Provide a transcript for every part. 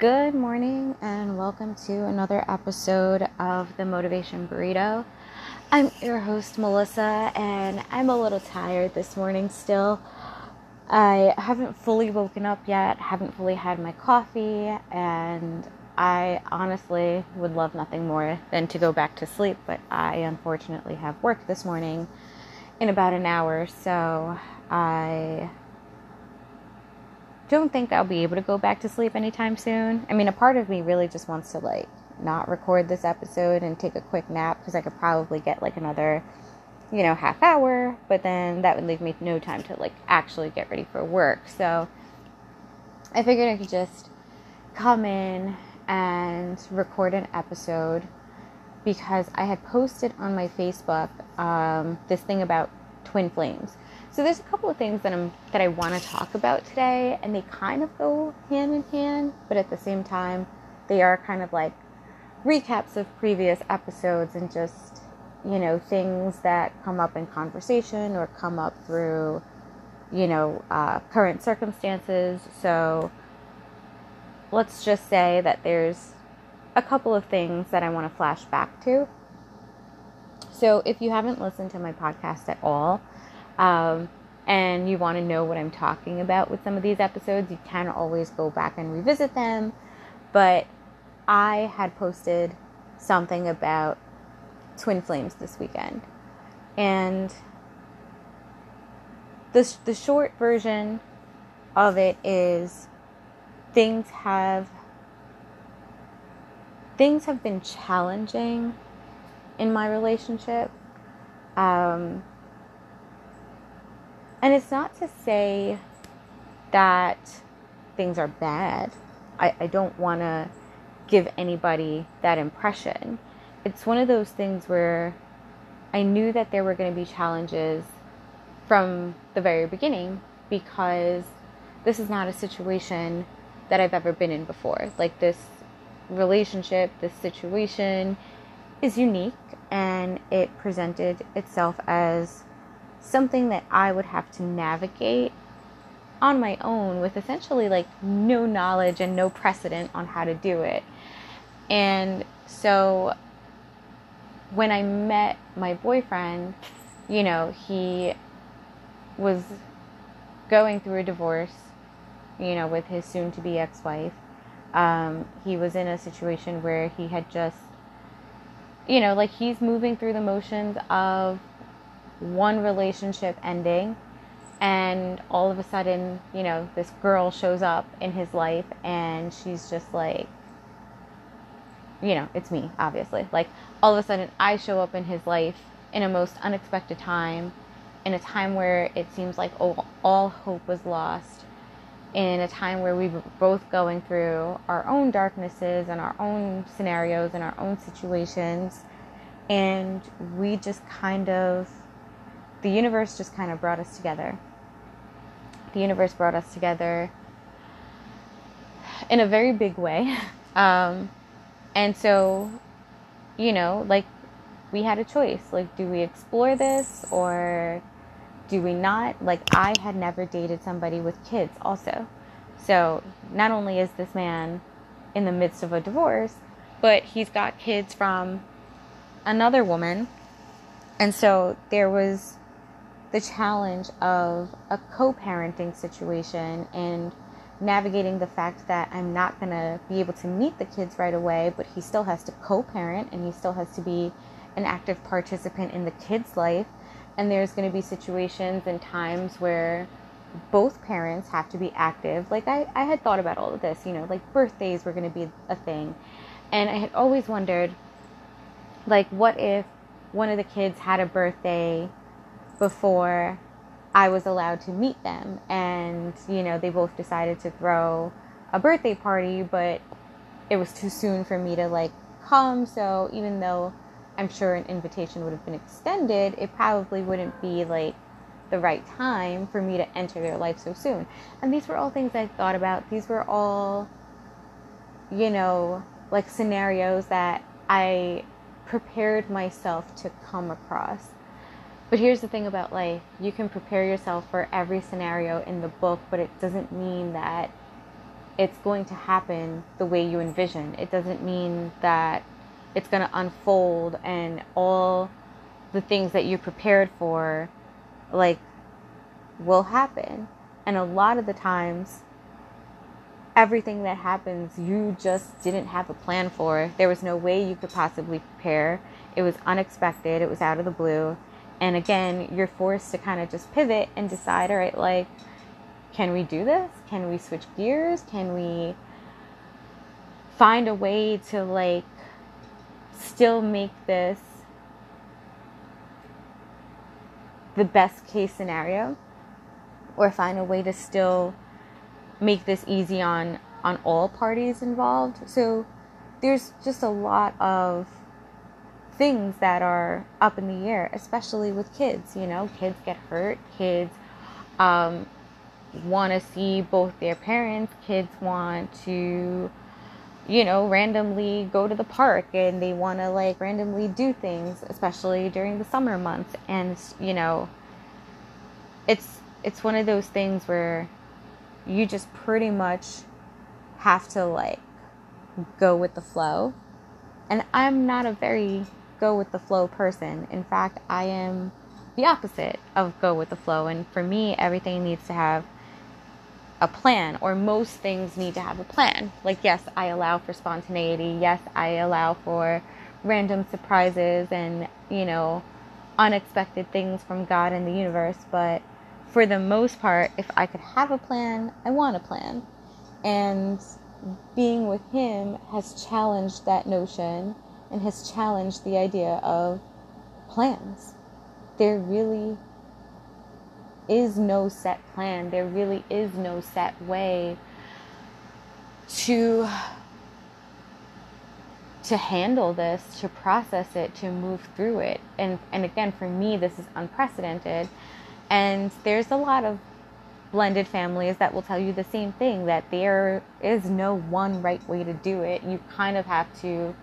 Good morning and welcome to another episode of the Motivation Burrito. I'm your host, Melissa, and I'm a little tired this morning still. I haven't fully woken up yet, haven't fully had my coffee, and I honestly would love nothing more than to go back to sleep, but I unfortunately have work this morning in about an hour, so I don't think I'll be able to go back to sleep anytime soon. I mean, a part of me really just wants to not record this episode and take a quick nap because I could probably get another, half hour, but then that would leave me no time to actually get ready for work. So I figured I could just come in and record an episode because I had posted on my Facebook this thing about twin flames. So there's a couple of things that I want to talk about today, and they kind of go hand in hand, but at the same time, they are kind of recaps of previous episodes and just, things that come up in conversation or come up through, current circumstances. So let's just say that there's a couple of things that I want to flash back to. So if you haven't listened to my podcast at all, and you want to know what I'm talking about with some of these episodes, you can always go back and revisit them. But I had posted something about twin flames this weekend. And the short version of it is things have been challenging in my relationship. And it's not to say that things are bad. I don't want to give anybody that impression. It's one of those things where I knew that there were going to be challenges from the very beginning because this is not a situation that I've ever been in before. This relationship, this situation is unique, and it presented itself as something that I would have to navigate on my own with essentially no knowledge and no precedent on how to do it. And so when I met my boyfriend, he was going through a divorce, with his soon-to-be ex-wife. He was in a situation where he had just, he's moving through the motions of one relationship ending, and all of a sudden, this girl shows up in his life, and she's just it's me, obviously. All of a sudden, I show up in his life in a most unexpected time, in a time where it seems all hope was lost, in a time where we were both going through our own darknesses and our own scenarios and our own situations, and we just the universe just kind of brought us together. The universe brought us together in a very big way. And so, we had a choice. Do we explore this or do we not? I had never dated somebody with kids also. So not only is this man in the midst of a divorce, but he's got kids from another woman. And so there was the challenge of a co-parenting situation and navigating the fact that I'm not going to be able to meet the kids right away, but he still has to co-parent and he still has to be an active participant in the kids' life. And there's going to be situations and times where both parents have to be active. I had thought about all of this, birthdays were going to be a thing. And I had always wondered, what if one of the kids had a birthday before I was allowed to meet them, and they both decided to throw a birthday party, but it was too soon for me to come. So even though I'm sure an invitation would have been extended, it probably wouldn't be the right time for me to enter their life so soon. And these were all things I thought about. These were all scenarios that I prepared myself to come across. But here's the thing about life. You can prepare yourself for every scenario in the book, but it doesn't mean that it's going to happen the way you envision. It doesn't mean that it's going to unfold and all the things that you prepared for, like, will happen. And a lot of the times, everything that happens, you just didn't have a plan for. There was no way you could possibly prepare. It was unexpected. It was out of the blue. And again, you're forced to kind of just pivot and decide, all right, like, can we do this? Can we switch gears? Can we find a way to, like, still make this the best case scenario, or find a way to still make this easy on all parties involved? So there's just a lot of things that are up in the air, especially with kids. You know, kids get hurt, kids want to see both their parents, kids want to, you know, randomly go to the park, and they want to, like, randomly do things, especially during the summer months. And, you know, it's one of those things where you just pretty much have to, like, go with the flow. And I'm not a very go with the flow person. In fact, I am the opposite of go with the flow. And for me, everything needs to have a plan, or most things need to have a plan. Like, yes, I allow for spontaneity. Yes, I allow for random surprises and, you know, unexpected things from God and the universe. But for the most part, if I could have a plan, I want a plan. And being with him has challenged that notion and has challenged the idea of plans. There really is no set plan. There really is no set way to handle this, to process it, to move through it. And again, for me, this is unprecedented. And there's a lot of blended families that will tell you the same thing, that there is no one right way to do it. You kind of have to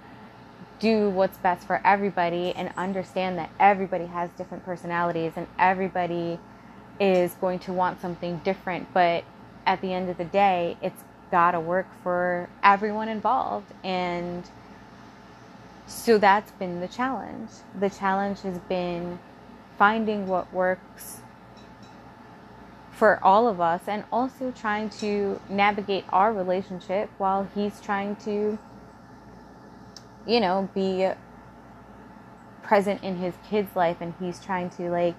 do what's best for everybody and understand that everybody has different personalities and everybody is going to want something different. But at the end of the day, it's gotta work for everyone involved. And so that's been the challenge. The challenge has been finding what works for all of us, and also trying to navigate our relationship while he's trying to, you know, be present in his kids' life, and he's trying to, like,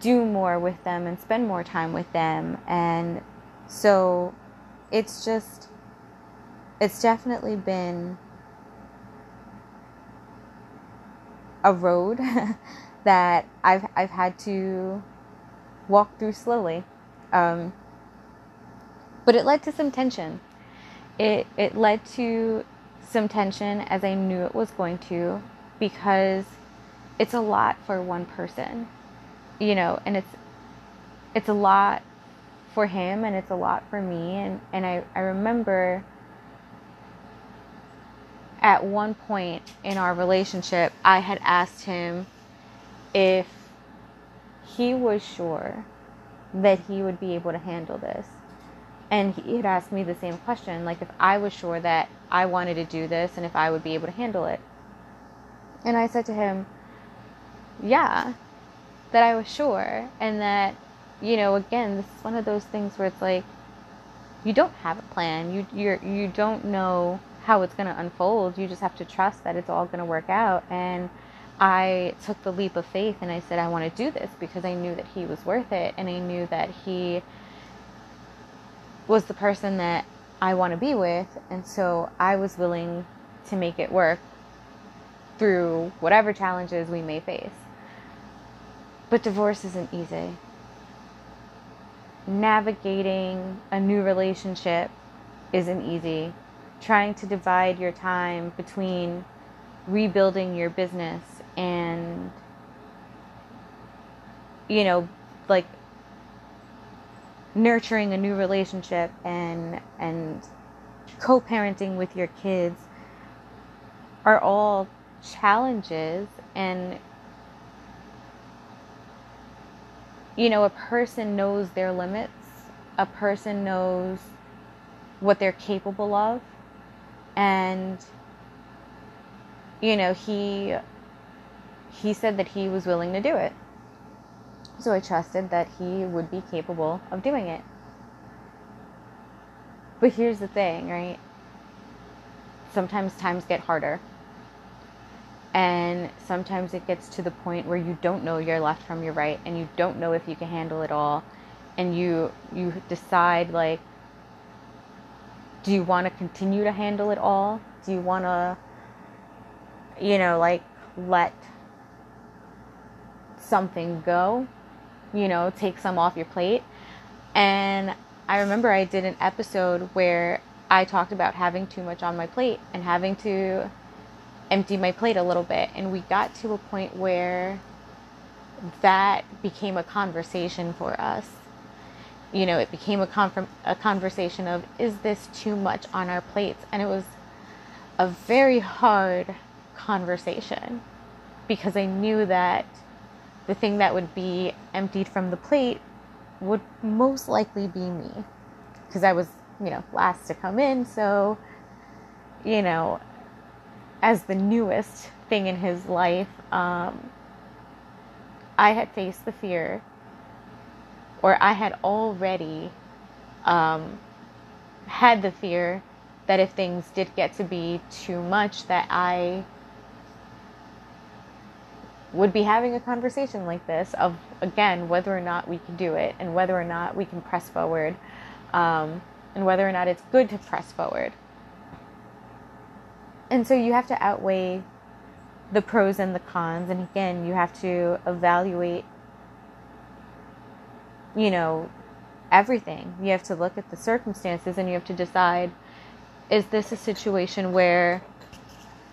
do more with them and spend more time with them. And so it's definitely been a road that I've had to walk through slowly, but it led to some tension. It led to some tension, as I knew it was going to, because it's a lot for one person, you know, and it's a lot for him and it's a lot for me. And I remember at one point in our relationship, I had asked him if he was sure that he would be able to handle this. And he had asked me the same question, like, if I was sure that I wanted to do this and if I would be able to handle it. And I said to him, yeah, that I was sure. And that, you know, again, this is one of those things where it's like, you don't have a plan. You don't know how it's going to unfold. You just have to trust that it's all going to work out. And I took the leap of faith and I said, I want to do this, because I knew that he was worth it. And I knew that he was the person that I want to be with. And so I was willing to make it work through whatever challenges we may face. But divorce isn't easy. Navigating a new relationship isn't easy. Trying to divide your time between rebuilding your business and, you know, like, nurturing a new relationship and co-parenting with your kids are all challenges. And, you know, a person knows their limits a person knows what they're capable of, and he said that he was willing to do it. So I trusted that he would be capable of doing it. But here's the thing, right? Sometimes times get harder. And sometimes it gets to the point where you don't know your left from your right, and you don't know if you can handle it all. And you decide, like, do you want to continue to handle it all? Do you want to, let something go, take some off your plate? And I remember I did an episode where I talked about having too much on my plate and having to empty my plate a little bit. And we got to a point where that became a conversation for us. It became a conversation of, is this too much on our plates? And it was a very hard conversation, because I knew that the thing that would be emptied from the plate would most likely be me, because I was, last to come in. So, as the newest thing in his life, I had faced the fear, or I had already had the fear that if things did get to be too much, that I would be having a conversation like this of, again, whether or not we can do it, and whether or not we can press forward, and whether or not it's good to press forward. And so you have to outweigh the pros and the cons. And again, you have to evaluate, everything. You have to look at the circumstances, and you have to decide, is this a situation where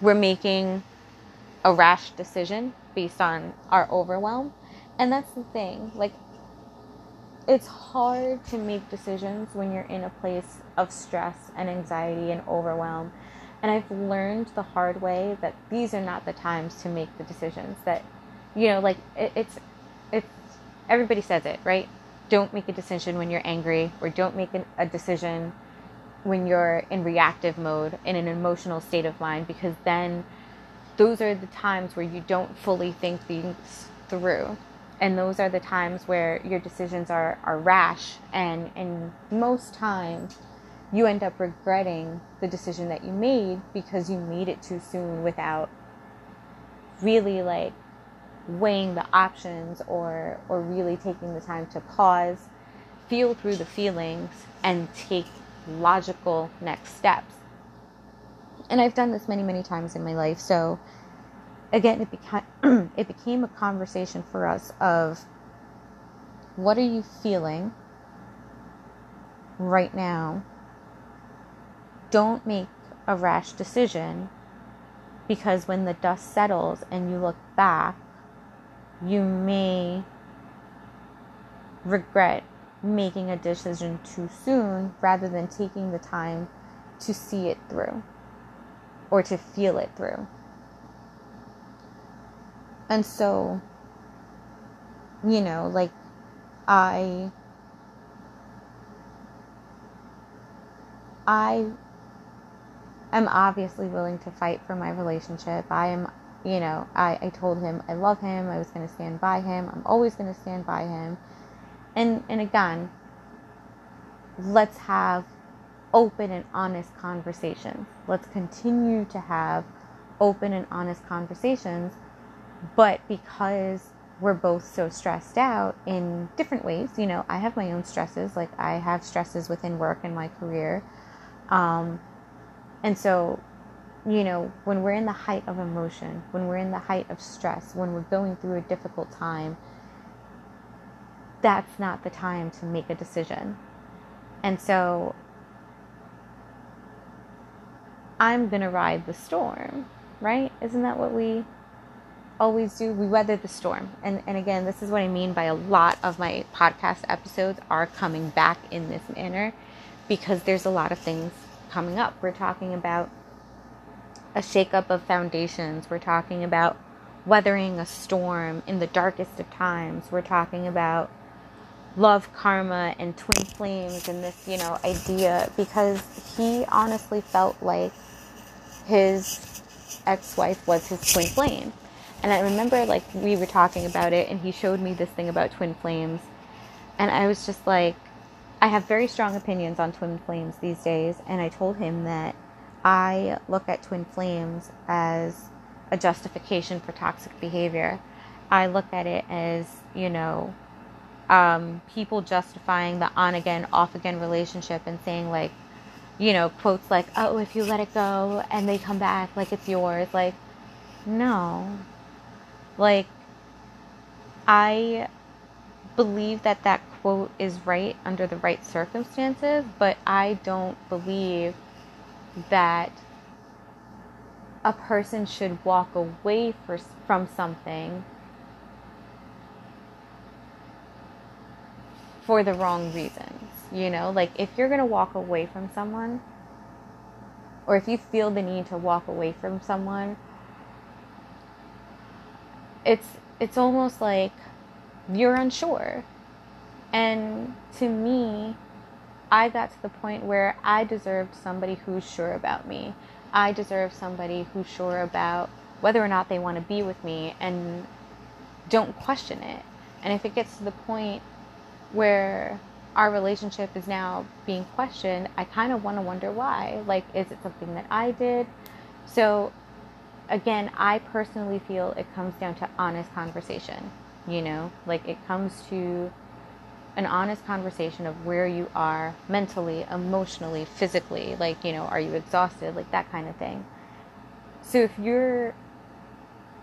we're making a rash decision based on our overwhelm? And that's the thing, it's hard to make decisions when you're in a place of stress and anxiety and overwhelm. And I've learned the hard way that these are not the times to make the decisions that, it's everybody says it, right? Don't make a decision when you're angry, or don't make a decision when you're in reactive mode, in an emotional state of mind, because then those are the times where you don't fully think things through. And those are the times where your decisions are rash, and most times you end up regretting the decision that you made, because you made it too soon without really weighing the options, or really taking the time to pause, feel through the feelings, and take logical next steps. And I've done this many, many times in my life. So again, it became a conversation for us of, what are you feeling right now? Don't make a rash decision, because when the dust settles and you look back, you may regret making a decision too soon, rather than taking the time to see it through, or to feel it through. And so, I am obviously willing to fight for my relationship. I am, I told him I love him. I was going to stand by him. I'm always going to stand by him. And again, let's have open and honest conversations. Let's continue to have open and honest conversations, but because we're both so stressed out in different ways, I have my own stresses, I have stresses within work and my career, and so, when we're in the height of emotion, when we're in the height of stress, when we're going through a difficult time, that's not the time to make a decision. And so I'm going to ride the storm, right? Isn't that what we always do? We weather the storm. And again, this is what I mean by a lot of my podcast episodes are coming back in this manner, because there's a lot of things coming up. We're talking about a shakeup of foundations. We're talking about weathering a storm in the darkest of times. We're talking about love karma and twin flames and this, you know, idea, because he honestly felt like his ex-wife was his twin flame. And I remember, like, we were talking about it and he showed me this thing about twin flames, and I was just like, I have very strong opinions on twin flames these days, and I told him that I look at twin flames as a justification for toxic behavior. I look at it as, you know, people justifying the on-again, off-again relationship and saying, like, you know, quotes like, oh, if you let it go and they come back, like, it's yours. Like, no. Like, I believe that that quote is right under the right circumstances, but I don't believe that a person should walk away from something for the wrong reasons, you know? Like, if you're going to walk away from someone, or if you feel the need to walk away from someone, it's almost like you're unsure. And to me, I got to the point where I deserved somebody who's sure about me. I deserve somebody who's sure about whether or not they want to be with me and don't question it. And if it gets to the point where our relationship is now being questioned, I kind of want to wonder why. Like, is it something that I did? So, again, I personally feel it comes down to honest conversation, you know? Like, it comes to an honest conversation of where you are mentally, emotionally, physically, like, you know, are you exhausted, like, that kind of thing. So if you're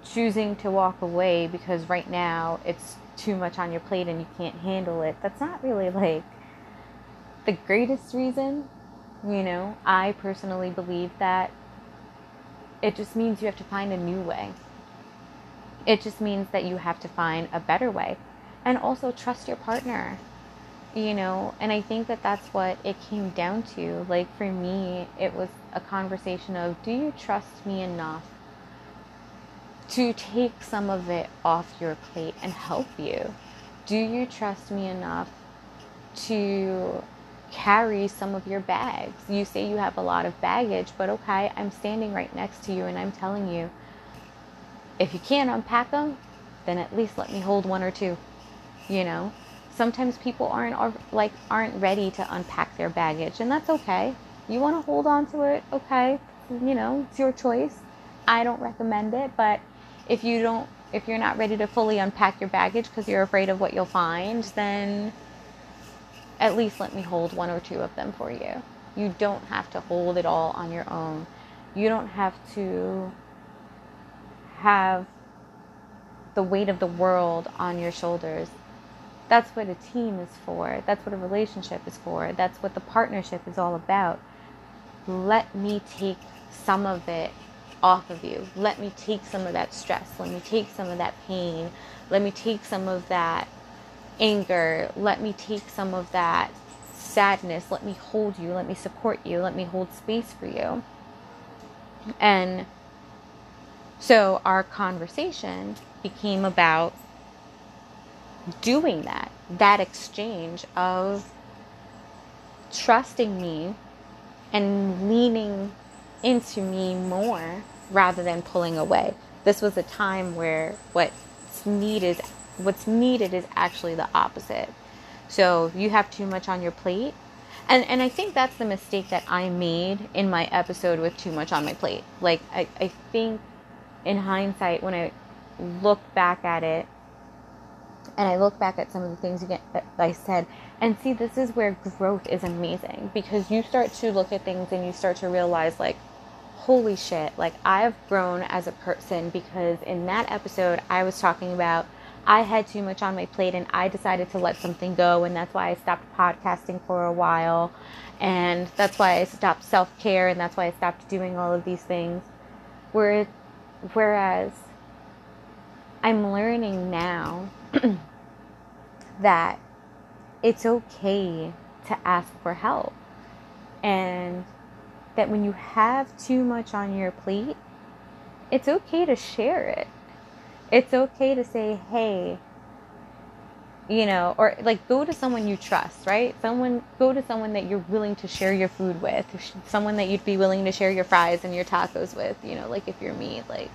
choosing to walk away because right now it's too much on your plate and you can't handle it, that's not really, like, the greatest reason, you know. I personally believe that it just means you have to find a new way. It just means that you have to find a better way. And also trust your partner, you know, and I think that that's what it came down to. Like, for me, it was a conversation of, do you trust me enough to take some of it off your plate and help you? Do you trust me enough to carry some of your bags? You say you have a lot of baggage, but okay, I'm standing right next to you and I'm telling you, if you can't unpack them, then at least let me hold one or two. You know, sometimes people aren't ready to unpack their baggage, and that's okay. You want to hold on to it, okay, you know, it's your choice. I don't recommend it, but if you're not ready to fully unpack your baggage because you're afraid of what you'll find, then at least let me hold one or two of them for you. You don't have to hold it all on your own. You don't have to have the weight of the world on your shoulders. That's what a team is for. That's what a relationship is for. That's what the partnership is all about. Let me take some of it off of you. Let me take some of that stress. Let me take some of that pain. Let me take some of that anger. Let me take some of that sadness. Let me hold you. Let me support you. Let me hold space for you. And so our conversation became about doing that exchange of trusting me and leaning into me more rather than pulling away. This was a time where what's needed is actually the opposite. So you have too much on your plate, and I think that's the mistake that I made in my episode with too much on my plate. Like, I think in hindsight, when I look back at it, and I look back at some of the things that I said, and see, this is where growth is amazing, because you start to look at things and you start to realize, like, holy shit, like, I've grown as a person, because in that episode I was talking about I had too much on my plate and I decided to let something go, and that's why I stopped podcasting for a while, and that's why I stopped self-care, and that's why I stopped doing all of these things. Whereas I'm learning now that it's okay to ask for help, and that when you have too much on your plate, it's okay to share it. It's okay to say, hey, you know, or like go to someone you trust, right? Go to someone that you're willing to share your food with, someone that you'd be willing to share your fries and your tacos with, you know, like if you're me, like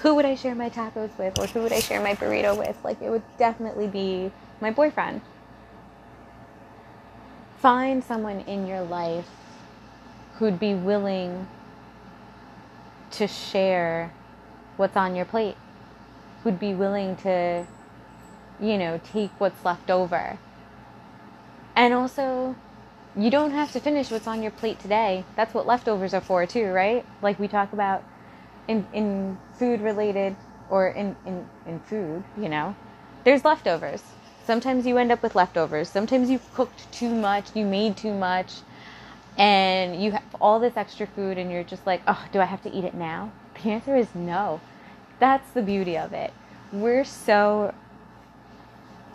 who would I share my tacos with or who would I share my burrito with? Like it would definitely be my boyfriend. Find someone in your life who'd be willing to share what's on your plate, who'd be willing to, you know, take what's left over. And also, you don't have to finish what's on your plate today. That's what leftovers are for too, right? Like we talk about in food related or in food, you know, there's leftovers. Sometimes you end up with leftovers. Sometimes you've cooked too much, you made too much, and you have all this extra food and you're just like, oh, do I have to eat it now? The answer is no. That's the beauty of it. We're so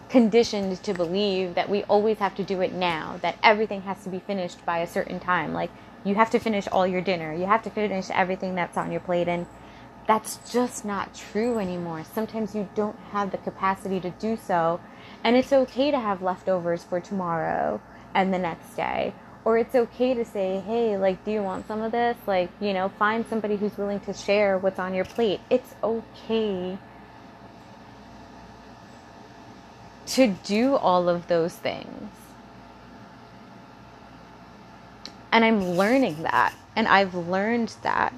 conditioned to believe that we always have to do it now, that everything has to be finished by a certain time. Like, you have to finish all your dinner. You have to finish everything that's on your plate. And that's just not true anymore. Sometimes you don't have the capacity to do so. And it's okay to have leftovers for tomorrow and the next day. Or it's okay to say, hey, like, do you want some of this? Like, you know, find somebody who's willing to share what's on your plate. It's okay to do all of those things. And I'm learning that. And I've learned that.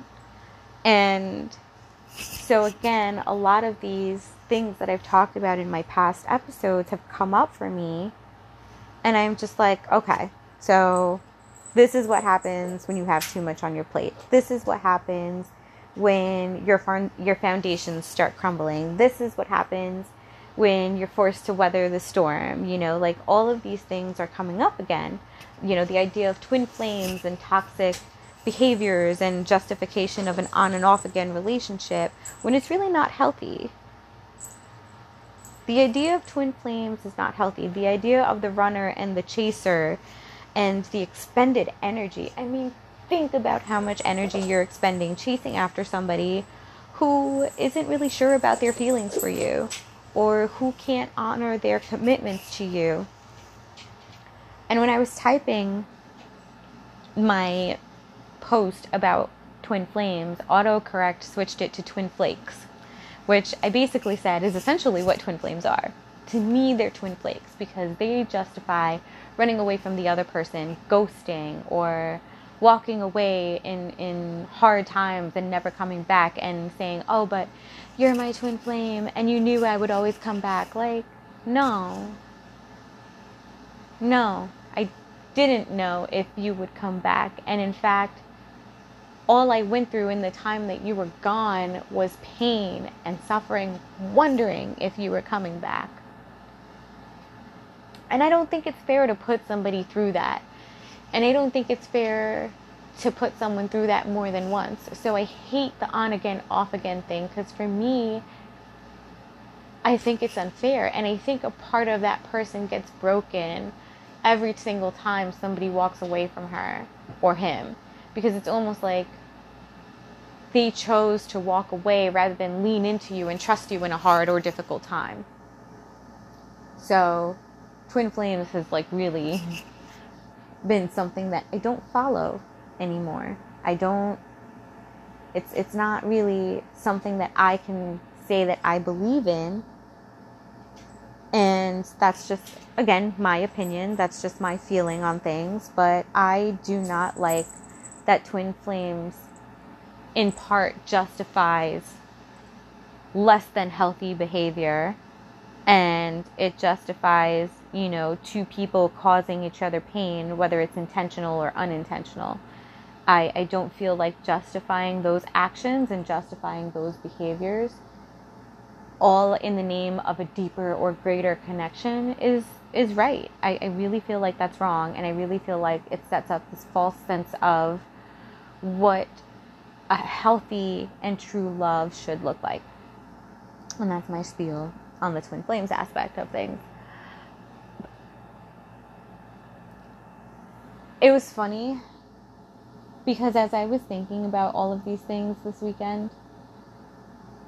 And so again, a lot of these things that I've talked about in my past episodes have come up for me. And I'm just like, okay. So this is what happens when you have too much on your plate. This is what happens when your foundations start crumbling. This is what happens when you're forced to weather the storm. You know, like all of these things are coming up again. You know, the idea of twin flames and toxic behaviors and justification of an on and off again relationship when it's really not healthy. The idea of twin flames is not healthy. The idea of the runner and the chaser and the expended energy. I mean, think about how much energy you're expending chasing after somebody who isn't really sure about their feelings for you or who can't honor their commitments to you. And when I was typing my post about twin flames, autocorrect switched it to twin flakes, which I basically said is essentially what twin flames are. To me, they're twin flakes because they justify running away from the other person, ghosting, or walking away in hard times and never coming back and saying, oh, but you're my twin flame and you knew I would always come back. Like, no, I didn't know if you would come back. And in fact, all I went through in the time that you were gone was pain and suffering, wondering if you were coming back. And I don't think it's fair to put somebody through that. And I don't think it's fair to put someone through that more than once. So I hate the on again, off again thing. Because for me, I think it's unfair. And I think a part of that person gets broken every single time somebody walks away from her or him. Because it's almost like they chose to walk away rather than lean into you and trust you in a hard or difficult time. So twin flames has like really been something that I don't follow anymore. It's not really something that I can say that I believe in. And that's just, again, my opinion. That's just my feeling on things. But I do not like that twin flames in part justifies less than healthy behavior. And it justifies, you know, two people causing each other pain, whether it's intentional or unintentional. I don't feel like justifying those actions and justifying those behaviors all in the name of a deeper or greater connection is right. I really feel like that's wrong. And I really feel like it sets up this false sense of what a healthy and true love should look like. And that's my spiel on the twin flames aspect of things. It was funny because as I was thinking about all of these things this weekend,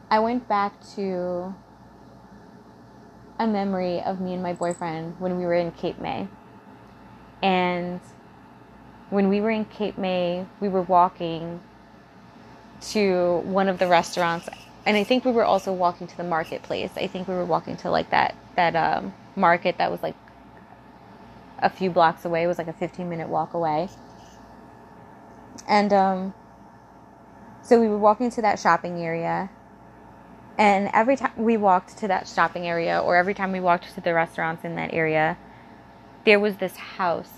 I went back to a memory of me and my boyfriend when we were in Cape May. And when we were in Cape May, we were walking to one of the restaurants, and I think we were also walking to the marketplace. I think we were walking to like that market that was like a few blocks away. It was like a 15-minute walk away. And so we were walking to that shopping area, and every time we walked to that shopping area, or every time we walked to the restaurants in that area, there was this house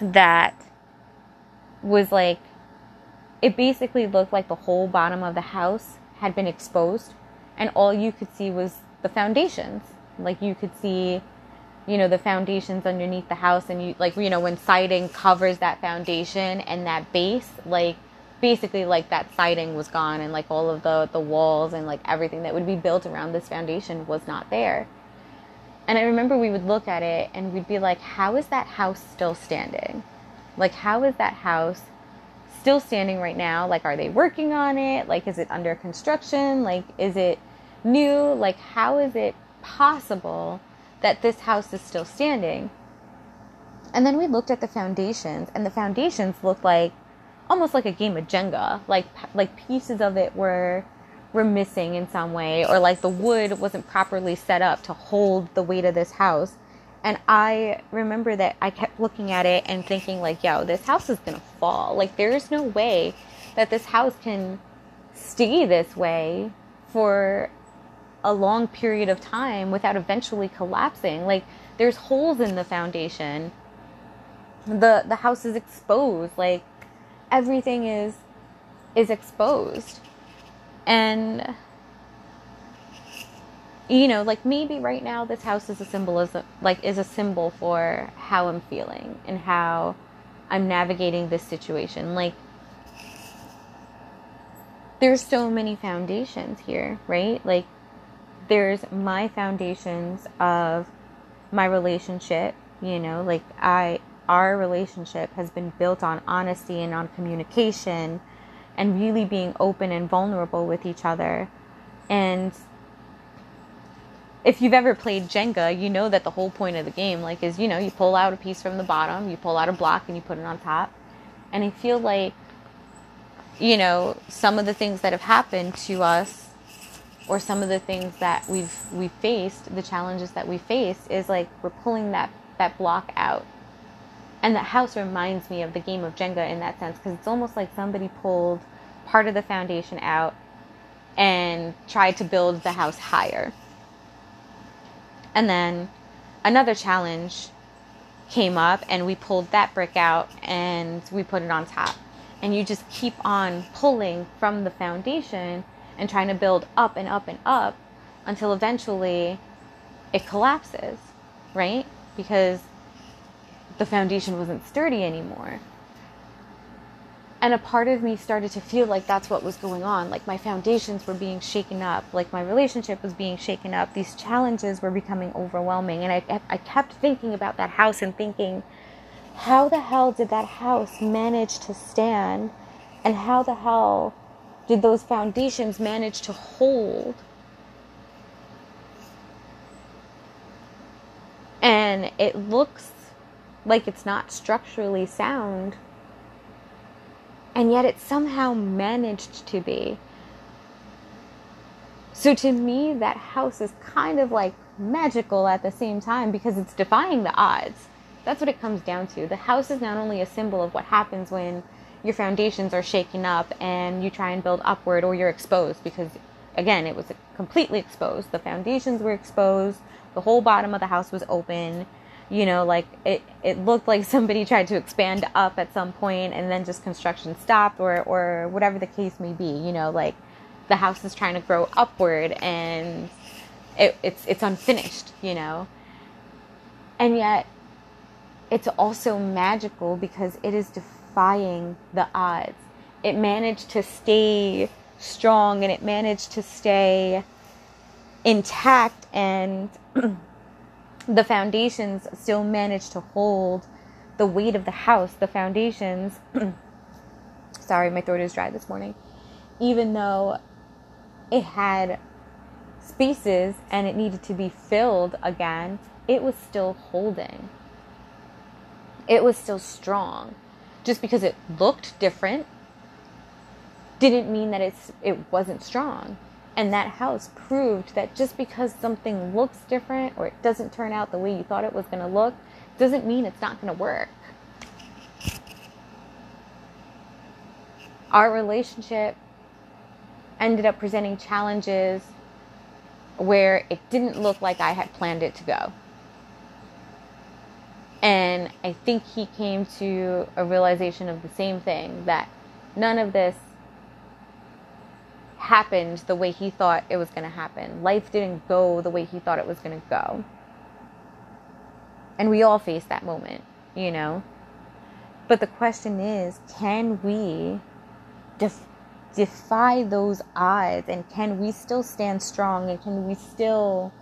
that was like, it basically looked like the whole bottom of the house had been exposed, and all you could see was the foundations. Like, you could see, you know, the foundations underneath the house, and you, like, you know, when siding covers that foundation and that base, like, basically, like, that siding was gone, and like all of the walls and like everything that would be built around this foundation was not there. And I remember we would look at it and we'd be like, how is that house still standing? Like, how is that house still standing right now? Like, are they working on it? Like, is it under construction? Like, is it new? Like, how is it possible that this house is still standing? And then we looked at the foundations, and the foundations looked like almost like a game of Jenga. Like pieces of it were missing in some way, or like the wood wasn't properly set up to hold the weight of this house. And I remember that I kept looking at it and thinking, like, yo, this house is gonna fall. Like, there is no way that this house can stay this way for a long period of time without eventually collapsing. Like, there's holes in the foundation. The house is exposed. Like, everything is exposed. And, you know, like, maybe right now this house is a symbol for how I'm feeling and how I'm navigating this situation. Like, there's so many foundations here, right? Like, there's my foundations of my relationship, you know, like, our relationship has been built on honesty and on communication and really being open and vulnerable with each other. And if you've ever played Jenga, you know that the whole point of the game, like, is, you know, you pull out a piece from the bottom, you pull out a block, and you put it on top. And I feel like, you know, some of the things that have happened to us, or some of the things that we've faced, the challenges that we faced, is like we're pulling that block out. And the house reminds me of the game of Jenga in that sense, because it's almost like somebody pulled part of the foundation out and tried to build the house higher. And then another challenge came up, and we pulled that brick out and we put it on top. And you just keep on pulling from the foundation and trying to build up and up and up until eventually it collapses, right? Because the foundation wasn't sturdy anymore. And a part of me started to feel like that's what was going on. Like, my foundations were being shaken up. Like, my relationship was being shaken up. These challenges were becoming overwhelming. And I kept thinking about that house and thinking, how the hell did that house manage to stand? And how the hell did those foundations manage to hold? And it looks like it's not structurally sound, and yet it somehow managed to be. So to me, that house is kind of like magical at the same time, because it's defying the odds. That's what it comes down to. The house is not only a symbol of what happens when your foundations are shaken up and you try and build upward, or you're exposed, because again, it was completely exposed. The foundations were exposed. The whole bottom of the house was open. You know, like, it looked like somebody tried to expand up at some point, and then just construction stopped, or whatever the case may be. You know, like, the house is trying to grow upward, and it's unfinished, you know. And yet, it's also magical because it is defying the odds. It managed to stay strong, and it managed to stay intact, and the foundations still managed to hold the weight of the house. The foundations, sorry, my throat is dry this morning, even though it had spaces and it needed to be filled again, it was still holding. It was still strong. Just because it looked different didn't mean that it wasn't strong. And that house proved that just because something looks different or it doesn't turn out the way you thought it was going to look, doesn't mean it's not going to work. Our relationship ended up presenting challenges where it didn't look like I had planned it to go. And I think he came to a realization of the same thing, that none of this happened the way he thought it was going to happen. Life didn't go the way he thought it was going to go. And we all face that moment, you know. But the question is, can we defy those odds, and can we still stand strong, and can we still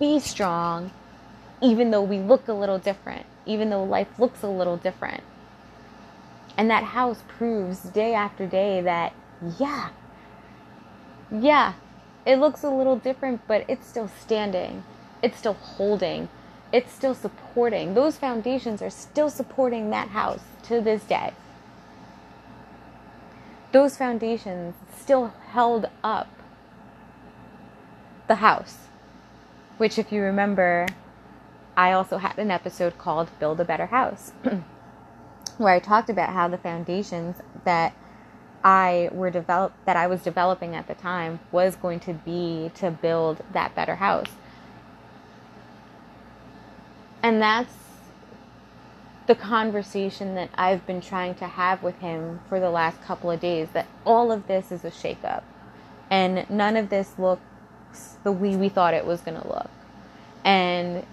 be strong even though we look a little different, even though life looks a little different? And that house proves day after day that, yeah, it looks a little different, but it's still standing. It's still holding. It's still supporting. Those foundations are still supporting that house to this day. Those foundations still held up the house, which, if you remember, I also had an episode called Build a Better House, where I talked about how the foundations that I was developing at the time was going to be to build that better house. And that's the conversation that I've been trying to have with him for the last couple of days, that all of this is a shakeup and none of this looks the way we thought it was going to look. And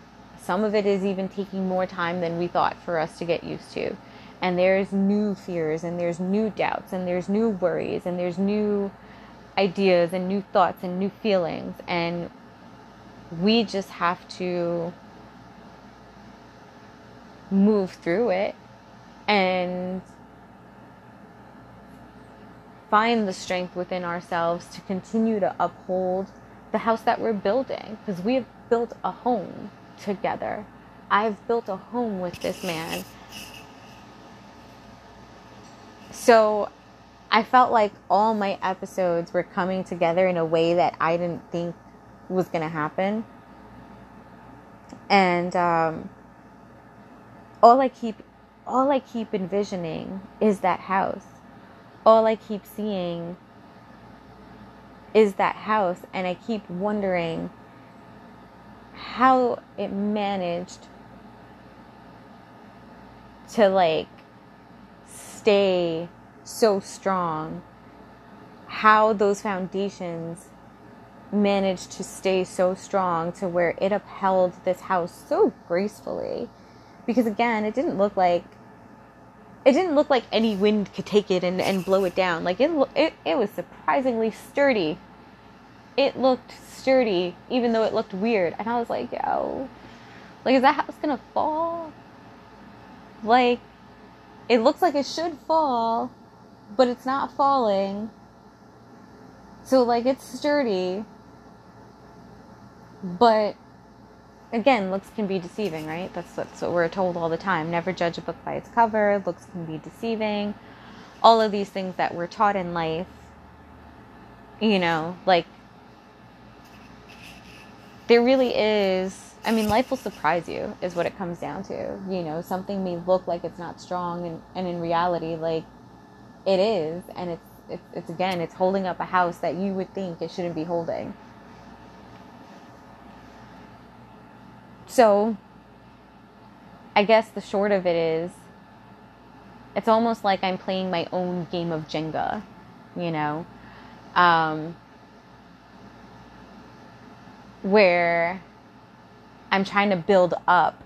some of it is even taking more time than we thought for us to get used to. And there's new fears, and there's new doubts, and there's new worries, and there's new ideas and new thoughts and new feelings. And we just have to move through it and find the strength within ourselves to continue to uphold the house that we're building, because we have built a home together. I've built a home with this man. So I felt like all my episodes were coming together in a way that I didn't think was going to happen. And all I keep envisioning is that house. All I keep seeing is that house, and I keep wondering how it managed to stay so strong, how those foundations managed to stay so strong to where it upheld this house so gracefully. Because again, it didn't look like any wind could take it and blow it down. It was surprisingly sturdy. It looked sturdy, even though it looked weird. And I was like, yo, is that house gonna fall? It looks like it should fall, but it's not falling. So, it's sturdy. But again, looks can be deceiving, right? That's what we're told all the time. Never judge a book by its cover. Looks can be deceiving. All of these things that we're taught in life, there really is. Life will surprise you is what it comes down to. Something may look like it's not strong, and in reality, it is. And it's again, it's holding up a house that you would think it shouldn't be holding. So I guess the short of it is, it's almost like I'm playing my own game of Jenga, where I'm trying to build up,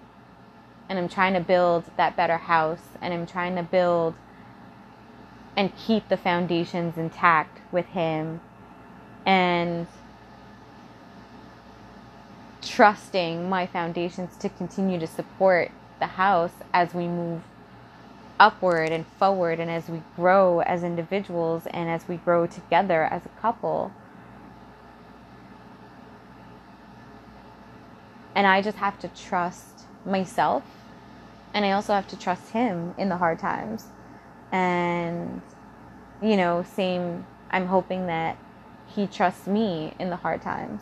and I'm trying to build that better house, and I'm trying to build and keep the foundations intact with him, and trusting my foundations to continue to support the house as we move upward and forward, and as we grow as individuals, and as we grow together as a couple. And I just have to trust myself. And I also have to trust him in the hard times. And, you know, same, I'm hoping that he trusts me in the hard times.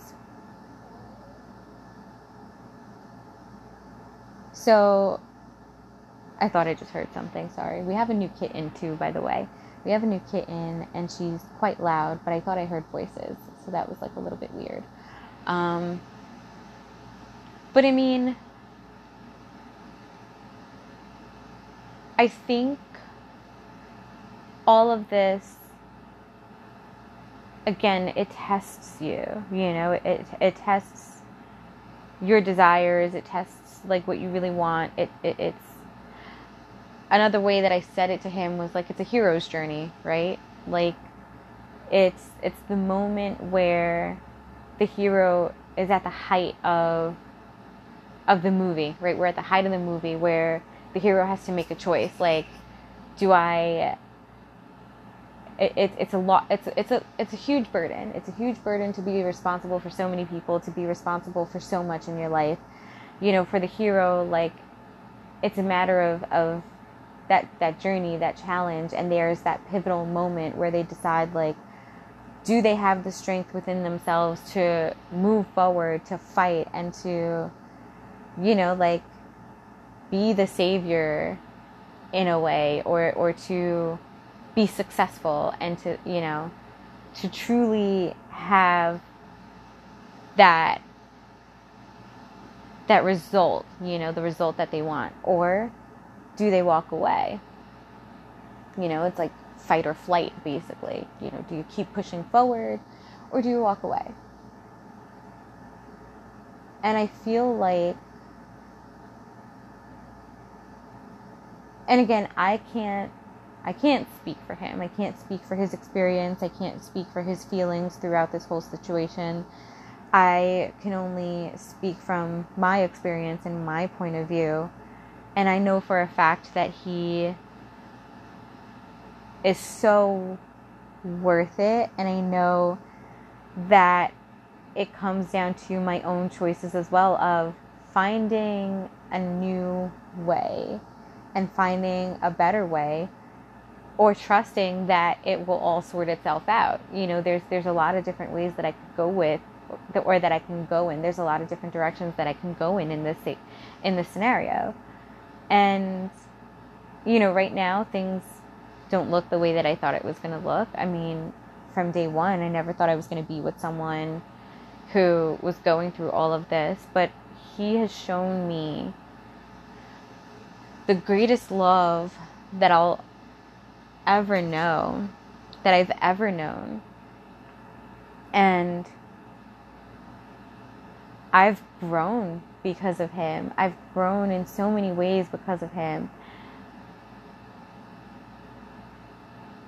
So, I thought I just heard something, sorry. We have a new kitten too, by the way. We have a new kitten and she's quite loud, but I thought I heard voices. So that was like a little bit weird. But I mean, I think all of this, again, it tests you, you know, it tests your desires, it tests like what you really want. It's another way that I said it to him was like, it's a hero's journey, right? Like it's the moment where the hero is at the height of the movie, right? We're at the height of the movie where the hero has to make a choice. Like, it's a huge burden. It's a huge burden to be responsible for so many people, to be responsible for so much in your life. You know, for the hero, like, it's a matter of that journey, that challenge, and there's that pivotal moment where they decide, like, do they have the strength within themselves to move forward, to fight, and to, you know, like, be the savior in a way, or to be successful and to, you know, to truly have that result, you know, the result that they want. Or do they walk away? You know, it's like fight or flight, basically. You know, do you keep pushing forward or do you walk away? And I feel like, and again, I can't speak for him. I can't speak for his experience. I can't speak for his feelings throughout this whole situation. I can only speak from my experience and my point of view. And I know for a fact that he is so worth it. And I know that it comes down to my own choices as well, of finding a new way and finding a better way, or trusting that it will all sort itself out. You know, there's a lot of different ways that I could go with, or that I can go in. There's a lot of different directions that I can go in this scenario. And, you know, right now things don't look the way that I thought it was going to look. I mean, from day one, I never thought I was going to be with someone who was going through all of this, but he has shown me the greatest love that I'll ever know, that I've ever known. And I've grown because of him. I've grown in so many ways because of him.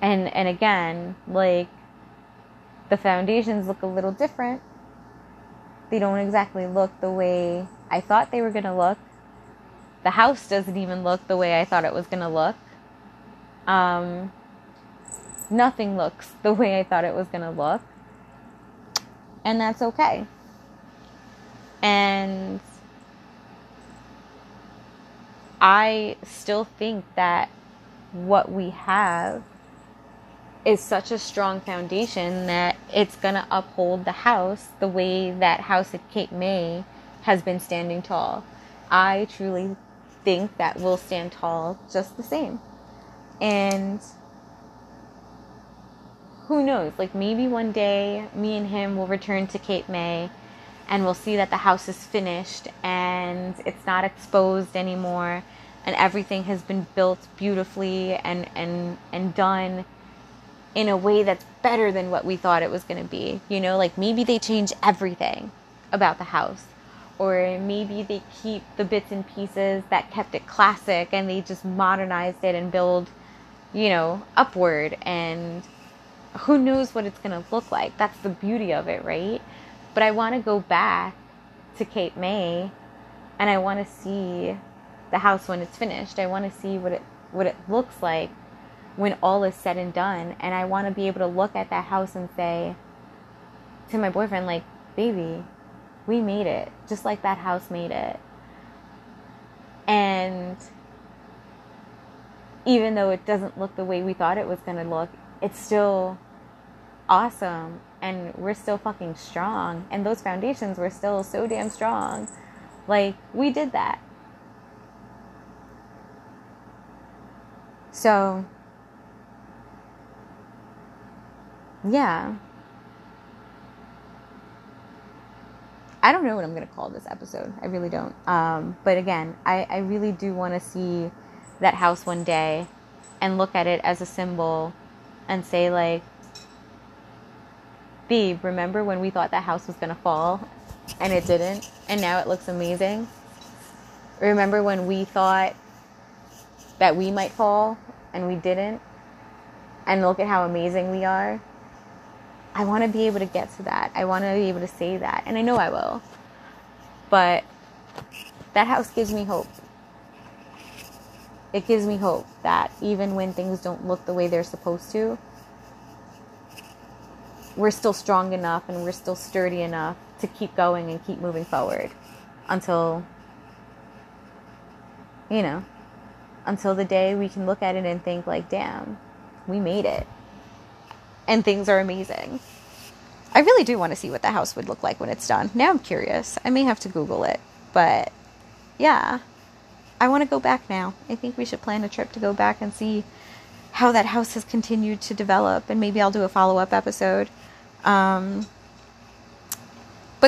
And again, like, the foundations look a little different. They don't exactly look the way I thought they were going to look. The house doesn't even look the way I thought it was going to look. Nothing looks the way I thought it was going to look. And that's okay. And I still think that what we have is such a strong foundation that it's going to uphold the house the way that house at Cape May has been standing tall. I truly think that we'll stand tall just the same. And who knows, like, maybe one day me and him will return to Cape May and we'll see that the house is finished and it's not exposed anymore and everything has been built beautifully and done in a way that's better than what we thought it was going to be. You know, like, maybe they change everything about the house, or maybe they keep the bits and pieces that kept it classic and they just modernized it and build, you know, upward. And who knows what it's going to look like. That's the beauty of it, right? But I want to go back to Cape May and I want to see the house when it's finished. I want to see what it looks like when all is said and done. And I want to be able to look at that house and say to my boyfriend, like, baby, we made it, just like that house made it. And even though it doesn't look the way we thought it was going to look, it's still awesome, and we're still fucking strong, and those foundations were still so damn strong. Like, we did that. So, yeah. I don't know what I'm going to call this episode. I really don't. But again, I really do want to see that house one day and look at it as a symbol and say, like, babe, remember when we thought that house was going to fall and it didn't, and now it looks amazing? Remember when we thought that we might fall and we didn't, and look at how amazing we are? I want to be able to get to that. I want to be able to say that. And I know I will. But that house gives me hope. It gives me hope that even when things don't look the way they're supposed to, we're still strong enough and we're still sturdy enough to keep going and keep moving forward until, you know, until the day we can look at it and think, like, damn, we made it. And things are amazing. I really do want to see what the house would look like when it's done. Now I'm curious. I may have to Google it. But, yeah. I want to go back now. I think we should plan a trip to go back and see how that house has continued to develop. And maybe I'll do a follow-up episode. But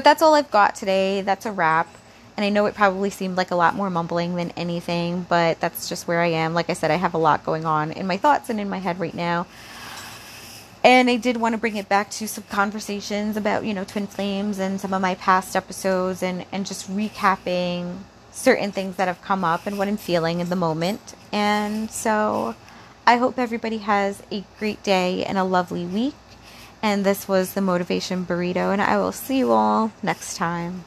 that's all I've got today. That's a wrap. And I know it probably seemed like a lot more mumbling than anything. But that's just where I am. Like I said, I have a lot going on in my thoughts and in my head right now. And I did want to bring it back to some conversations about, you know, twin flames and some of my past episodes, and just recapping certain things that have come up and what I'm feeling in the moment. And so I hope everybody has a great day and a lovely week. And this was the Motivation Burrito, and I will see you all next time.